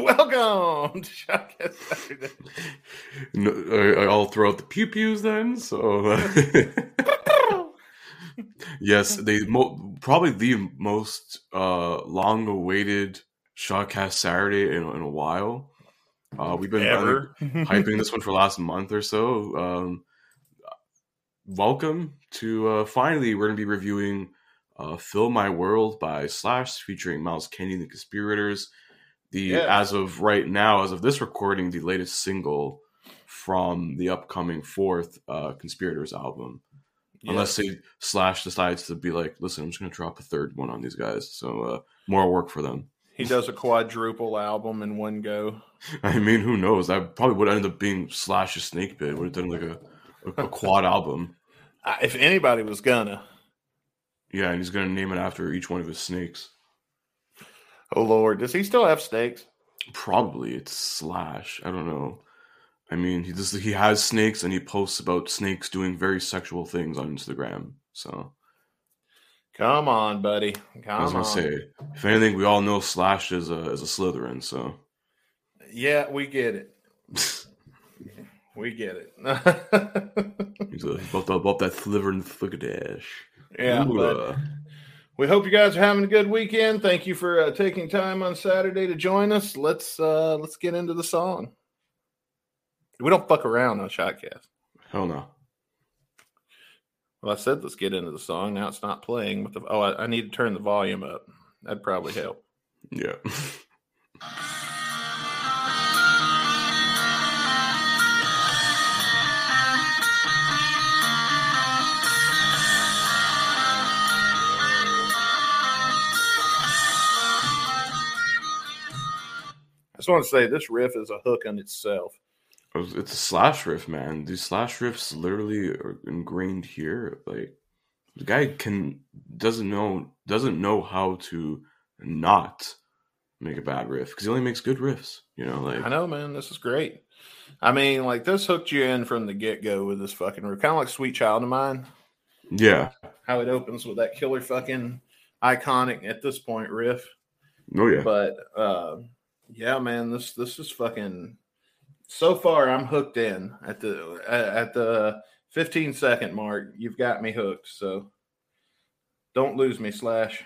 Welcome to Shotcast Saturday. No, I'll throw out the pew pews then. So, yes, probably the most long-awaited Shotcast Saturday in a while. We've been hyping this one for the last month or so. Welcome to finally, we're going to be reviewing Fill My World by Slash, featuring Miles Kennedy and the Conspirators. As of right now, as of this recording, the latest single from the upcoming fourth Conspirators album. Yes. Unless Slash decides to be like, listen, I'm just going to drop a third one on these guys. So more work for them. He does a quadruple album in one go. I mean, who knows? That probably would end up being Slash's snake bit. Would have done like a quad album. If anybody was gonna. Yeah, and he's gonna name it after each one of his snakes. Oh Lord, does he still have snakes? Probably. It's Slash. I don't know. I mean, he has snakes, and he posts about snakes doing very sexual things on Instagram. So, come on, buddy. Come on. I was gonna say, if anything, we all know Slash is a Slytherin. So, yeah, we get it. We get it. He's about that Slytherin thickadash. Yeah. Ooh, we hope you guys are having a good weekend. Thank you for taking time on Saturday to join us. Let's get into the song. We don't fuck around on Shotcast. Hell no. Well, I said let's get into the song. Now it's not playing. I need to turn the volume up. That'd probably help. Yeah. I just want to say this riff is a hook in itself. It's a Slash riff, man. These Slash riffs literally are ingrained here. Like the guy doesn't know how to not make a bad riff because he only makes good riffs. You know, like I know, man. This is great. I mean, like this hooked you in from the get go with this fucking riff, kind of like "Sweet Child of Mine." Yeah, how it opens with that killer fucking iconic at this point riff. Oh yeah, but. Yeah, man, this is fucking. So far, I'm hooked in at the 15-second mark. You've got me hooked, so don't lose me, Slash.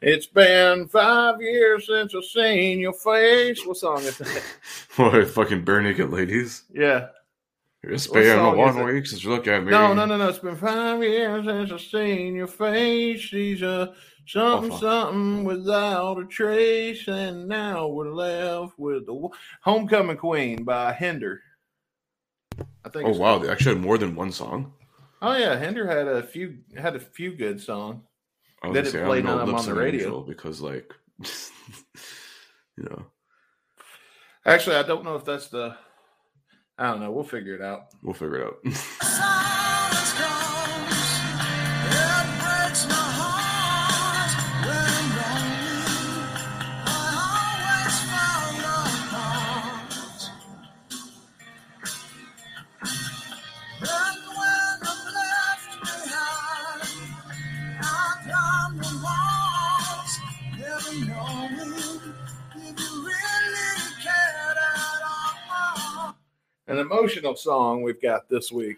It's been 5 years since I've seen your face. What song is that? What, fucking Barenaked Ladies? Yeah. It's been a long week since you looked at me. No. It's been 5 years since I've seen your face. She's a something without a trace. And now we're left with the Homecoming Queen by Hinder. I think. Oh, wow. They actually had more than one song. Oh, yeah. Hinder had a few good songs. I didn't play none of them on the radio because, like, you know. Actually, I don't know if that's the. I don't know. We'll figure it out. An emotional song we've got this week.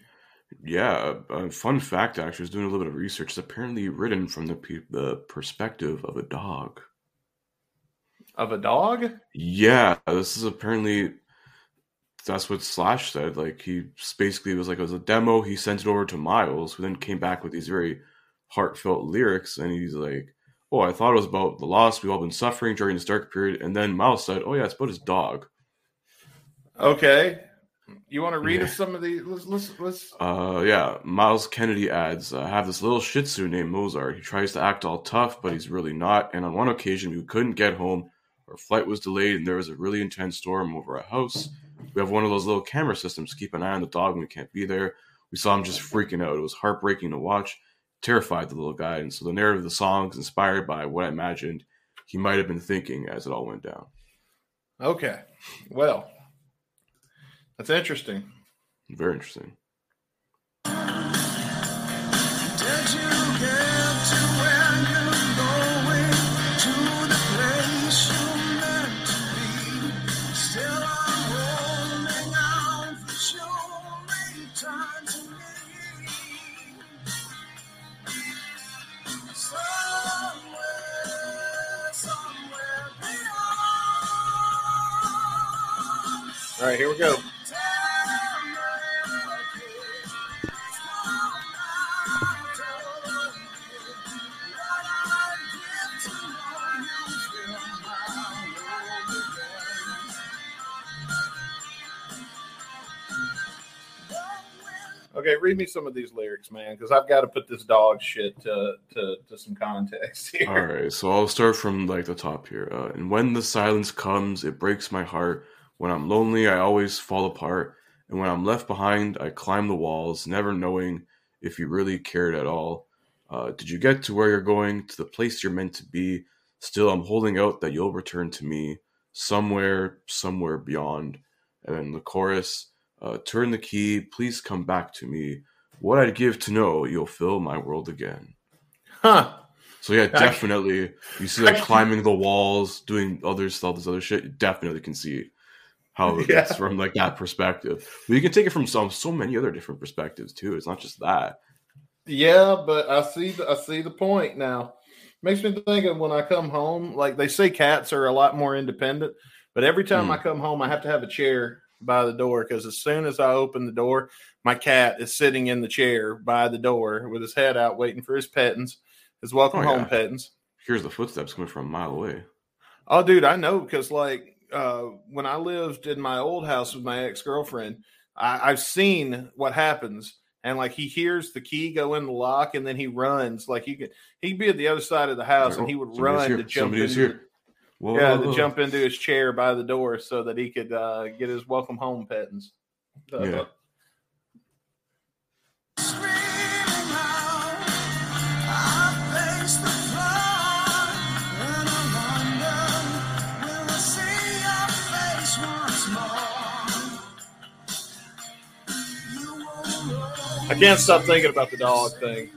Yeah, fun fact. Actually, I was doing a little bit of research. It's apparently written from the perspective of a dog. Of a dog? Yeah, this is apparently that's what Slash said. Like he basically was like it was a demo. He sent it over to Miles, who then came back with these very heartfelt lyrics, and he's like, "Oh, I thought it was about the loss we've all been suffering during this dark period," and then Miles said, "Oh yeah, it's about his dog." Okay. You want to read us some of these? Let's. Miles Kennedy adds, I have this little shih tzu named Mozart. He tries to act all tough, but he's really not. And on one occasion, we couldn't get home. Our flight was delayed, and there was a really intense storm over our house. We have one of those little camera systems to keep an eye on the dog when we can't be there. We saw him just freaking out. It was heartbreaking to watch. terrified the little guy. And so the narrative of the song is inspired by what I imagined he might have been thinking as it all went down. Okay. Well, that's interesting. Very interesting. All right, here we go. Okay, read me some of these lyrics, man, because I've got to put this dog shit to some context here. All right, so I'll start from like the top here. And when the silence comes, it breaks my heart. When I'm lonely, I always fall apart, and when I'm left behind, I climb the walls, never knowing if you really cared at all. Did you get to where you're going, to the place you're meant to be? Still, I'm holding out that you'll return to me somewhere, somewhere beyond. And then the chorus, turn the key, please come back to me. What I'd give to know you'll fill my world again. Huh. So yeah, definitely, you see like climbing the walls, doing others, all this other shit, you definitely can see how it gets from like that perspective. But you can take it from so many other different perspectives too. It's not just that. Yeah, but I see the point now. Makes me think of when I come home, like they say cats are a lot more independent, but every time I come home, I have to have a chair by the door, because as soon as I open the door, my cat is sitting in the chair by the door with his head out waiting for his pettings, his welcome home pettings. Here's the footsteps coming from a mile away. Oh, dude, I know, because like, when I lived in my old house with my ex-girlfriend, I've seen what happens. And like, he hears the key go in the lock and then he runs. Like, he'd be at the other side of the house and he would run to jump into his chair by the door so that he could get his welcome home pettings. Yeah. I can't stop thinking about the dog thing.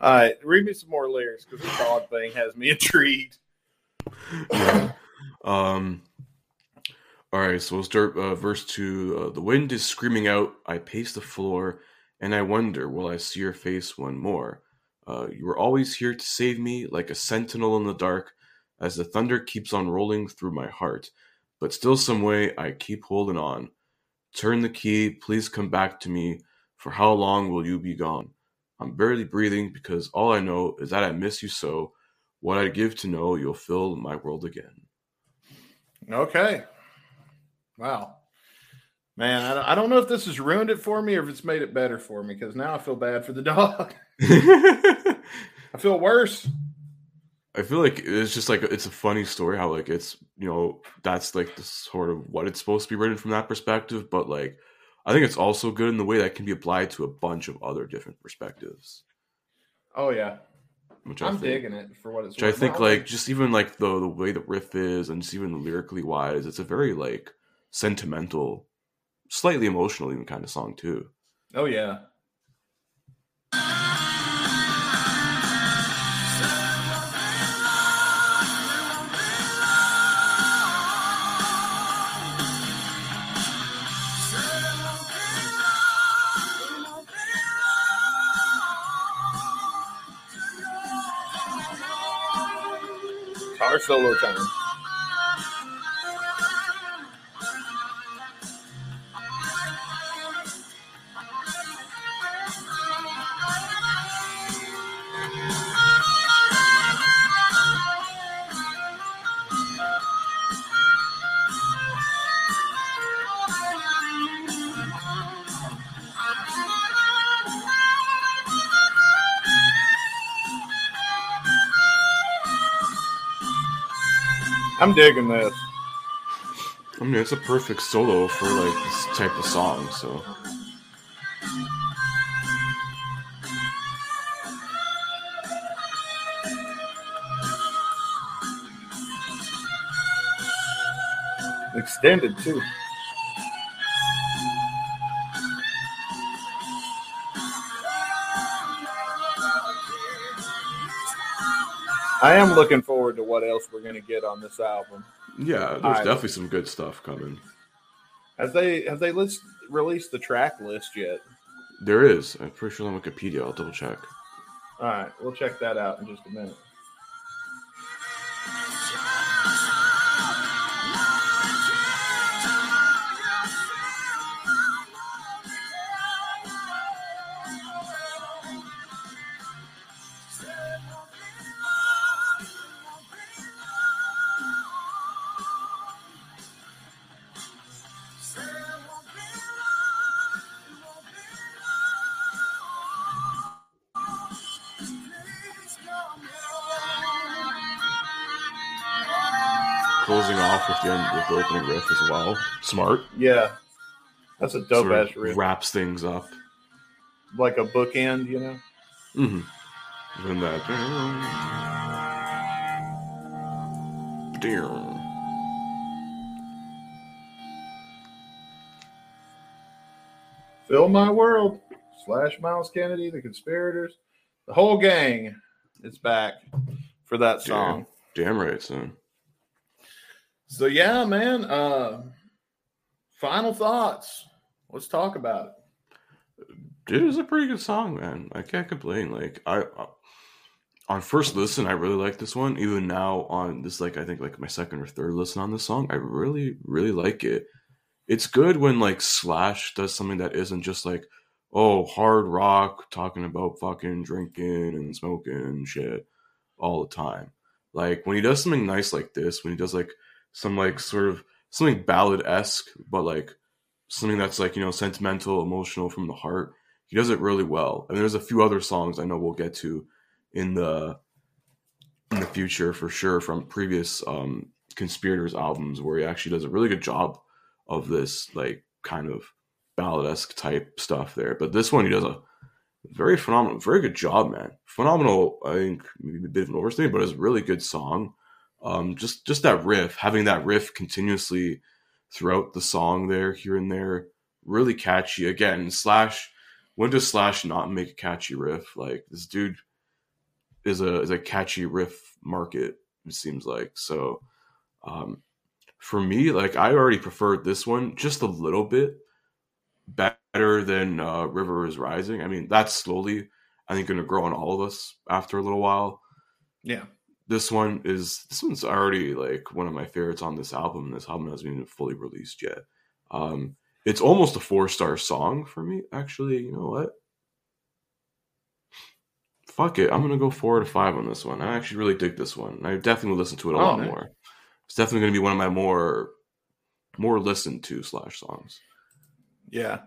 All right, read me some more lyrics because the dog thing has me intrigued. Yeah. All right, so we'll start verse 2. The wind is screaming out, I pace the floor, and I wonder, will I see your face one more? You were always here to save me, like a sentinel in the dark, as the thunder keeps on rolling through my heart. But still some way, I keep holding on. Turn the key, please come back to me. For how long will you be gone? I'm barely breathing because all I know is that I miss you so. What I give to know, you'll fill my world again. Okay. Wow. Man, I don't know if this has ruined it for me or if it's made it better for me, because now I feel bad for the dog. I feel worse. I feel like it's just like it's a funny story how like it's, you know, that's like the sort of what it's supposed to be written from that perspective, but like I think it's also good in the way that can be applied to a bunch of other different perspectives. Oh yeah, I'm digging it for what it's worth. I think like just even like the way the riff is, and just even lyrically wise, it's a very like sentimental, slightly emotional even kind of song too. Oh yeah. solo time. I'm digging this. I mean, it's a perfect solo for like this type of song, so. Extended too. I am looking forward to what else we're going to get on this album. Yeah, there's definitely some good stuff coming. Have they released the track list yet? There is. I'm pretty sure on Wikipedia. I'll double check. All right, we'll check that out in just a minute. Closing off with the opening riff as well. Smart. Yeah. That's a dope-ass riff. Wraps things up. Like a bookend, you know? Mm-hmm. And that... Damn. Fill My World. Slash Miles Kennedy, The Conspirators. The whole gang is back for that song. Damn right, son. So, yeah, man, final thoughts. Let's talk about it. It is a pretty good song, man. I can't complain. Like, I on first listen, I really like this one. Even now on this, like, I think, like, my second or third listen on this song, I really, really like it. It's good when, like, Slash does something that isn't just, like, oh, hard rock, talking about fucking drinking and smoking and shit all the time. Like, when he does something nice like this, when he does, like, some, like, sort of something ballad-esque, but, like, something that's, like, you know, sentimental, emotional from the heart. He does it really well. And there's a few other songs I know we'll get to in the future, for sure, from previous Conspirators albums, where he actually does a really good job of this, like, kind of ballad-esque type stuff there. But this one, he does a very phenomenal, very good job, man. Phenomenal, I think, maybe a bit of an overstatement, but it's a really good song. Just that riff, having that riff continuously throughout the song there, here and there, really catchy. Again, Slash, when does Slash not make a catchy riff? Like, this dude is a catchy riff market, it seems like. So, for me, like, I already preferred this one just a little bit better than River Is Rising. I mean, that's slowly, I think, going to grow on all of us after a little while. Yeah. This one's already, like, one of my favorites on this album. This album hasn't even fully released yet. It's almost a 4-star song for me, actually. You know what? Fuck it. I'm going to go 4 out of 5 on this one. I actually really dig this one. I definitely will listen to it a lot more. It's definitely going to be one of my more listened to Slash songs. Yeah.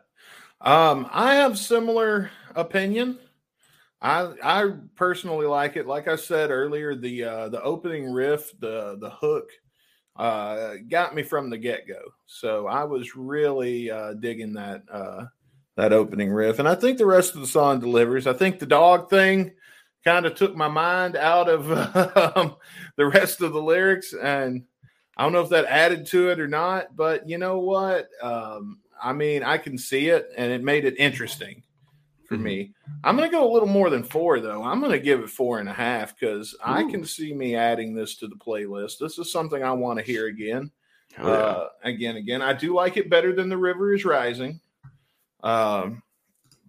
I have similar opinion. I personally like it. Like I said earlier, the opening riff, the hook, got me from the get-go. So I was really digging that opening riff. And I think the rest of the song delivers. I think the dog thing kind of took my mind out of the rest of the lyrics. And I don't know if that added to it or not. But you know what? I mean, I can see it, and it made it interesting. For me, I'm going to go a little more than 4, though. I'm going to give it 4.5 because I can see me adding this to the playlist. This is something I want to hear again. Oh, yeah. Again. I do like it better than The River Is Rising.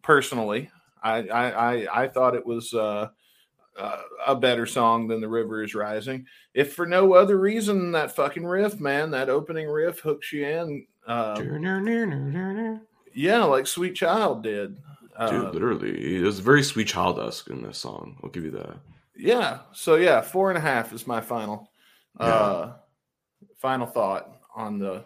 Personally, I thought it was a better song than The River Is Rising. If for no other reason, that fucking riff, man, that opening riff hooks you in. Yeah, like Sweet Child did. Dude, literally. It was very Sweet Child-esque in this song. I'll give you that. Yeah. So, yeah, 4.5 is my final final thought on the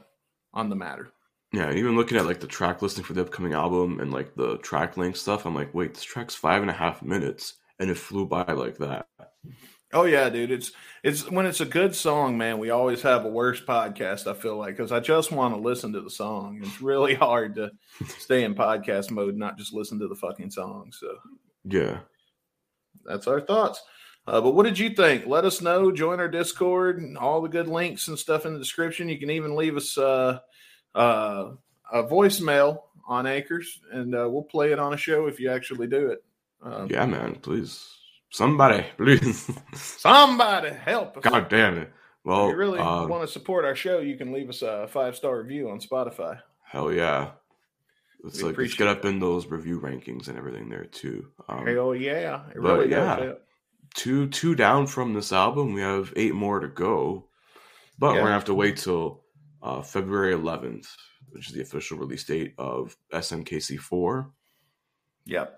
matter. Yeah, even looking at like the track listing for the upcoming album and like the track length stuff, I'm like, wait, this track's 5.5 minutes, and it flew by like that. Oh yeah, dude, it's when it's a good song, man. We always have a worse podcast. I feel like because I just want to listen to the song. It's really hard to stay in podcast mode, and not just listen to the fucking song. So yeah, that's our thoughts. But what did you think? Let us know. Join our Discord and all the good links and stuff in the description. You can even leave us a voicemail on Anchors, and we'll play it on a show if you actually do it. Yeah, man, please. Somebody. Somebody help us. God damn it. Well, if you really want to support our show, you can leave us a 5-star review on Spotify. Hell yeah. Let's get up in those review rankings and everything there, too. Hell yeah. It really does help. Two down from this album. We have 8 more to go, but we're gonna have to wait till February 11th, which is the official release date of SNKC4. Yep.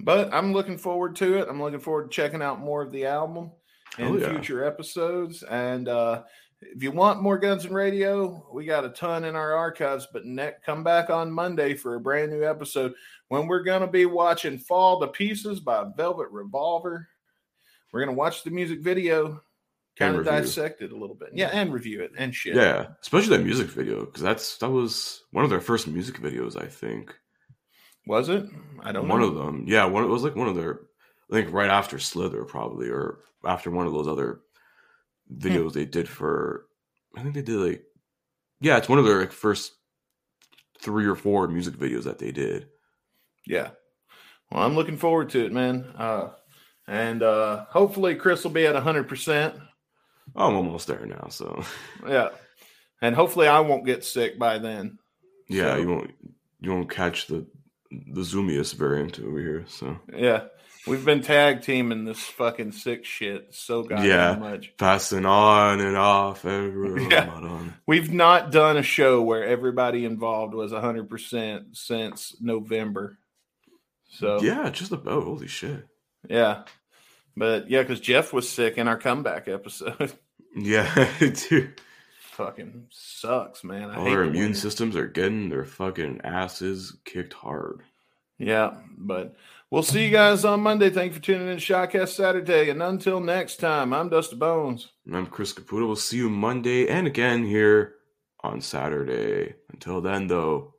But I'm looking forward to it. I'm looking forward to checking out more of the album in future episodes. And if you want more Guns and Radio, we got a ton in our archives. But come back on Monday for a brand new episode when we're gonna be watching "Fall to Pieces" by Velvet Revolver. We're going to watch the music video, kind of dissect it a little bit. Yeah, and review it and shit. Yeah, especially that music video, because that was one of their first music videos, I think. Was it? I don't know. One of them. Yeah, it was like one of their, I think right after Slither probably, or after one of those other videos they did for, I think they did like, yeah, it's one of their like, first 3 or 4 music videos that they did. Yeah. Well, I'm looking forward to it, man. And hopefully Chris will be at 100%. I'm almost there now, so. Yeah. And hopefully I won't get sick by then. Yeah, so. You won't catch the zoomiest variant over here, so. Yeah. We've been tag teaming this fucking sick shit so goddamn much. Passing on and off everyone. Yeah. We've not done a show where everybody involved was 100% since November. So. Yeah, just about. Holy shit. Yeah, but yeah, because Jeff was sick in our comeback episode. Yeah, dude, fucking sucks, man. All their immune systems are getting their fucking asses kicked hard. Yeah, but we'll see you guys on Monday. Thank you for tuning in to Shotcast Saturday, and until next time, I'm Dusty Bones. And I'm Chris Caputo. We'll see you Monday and again here on Saturday. Until then, though.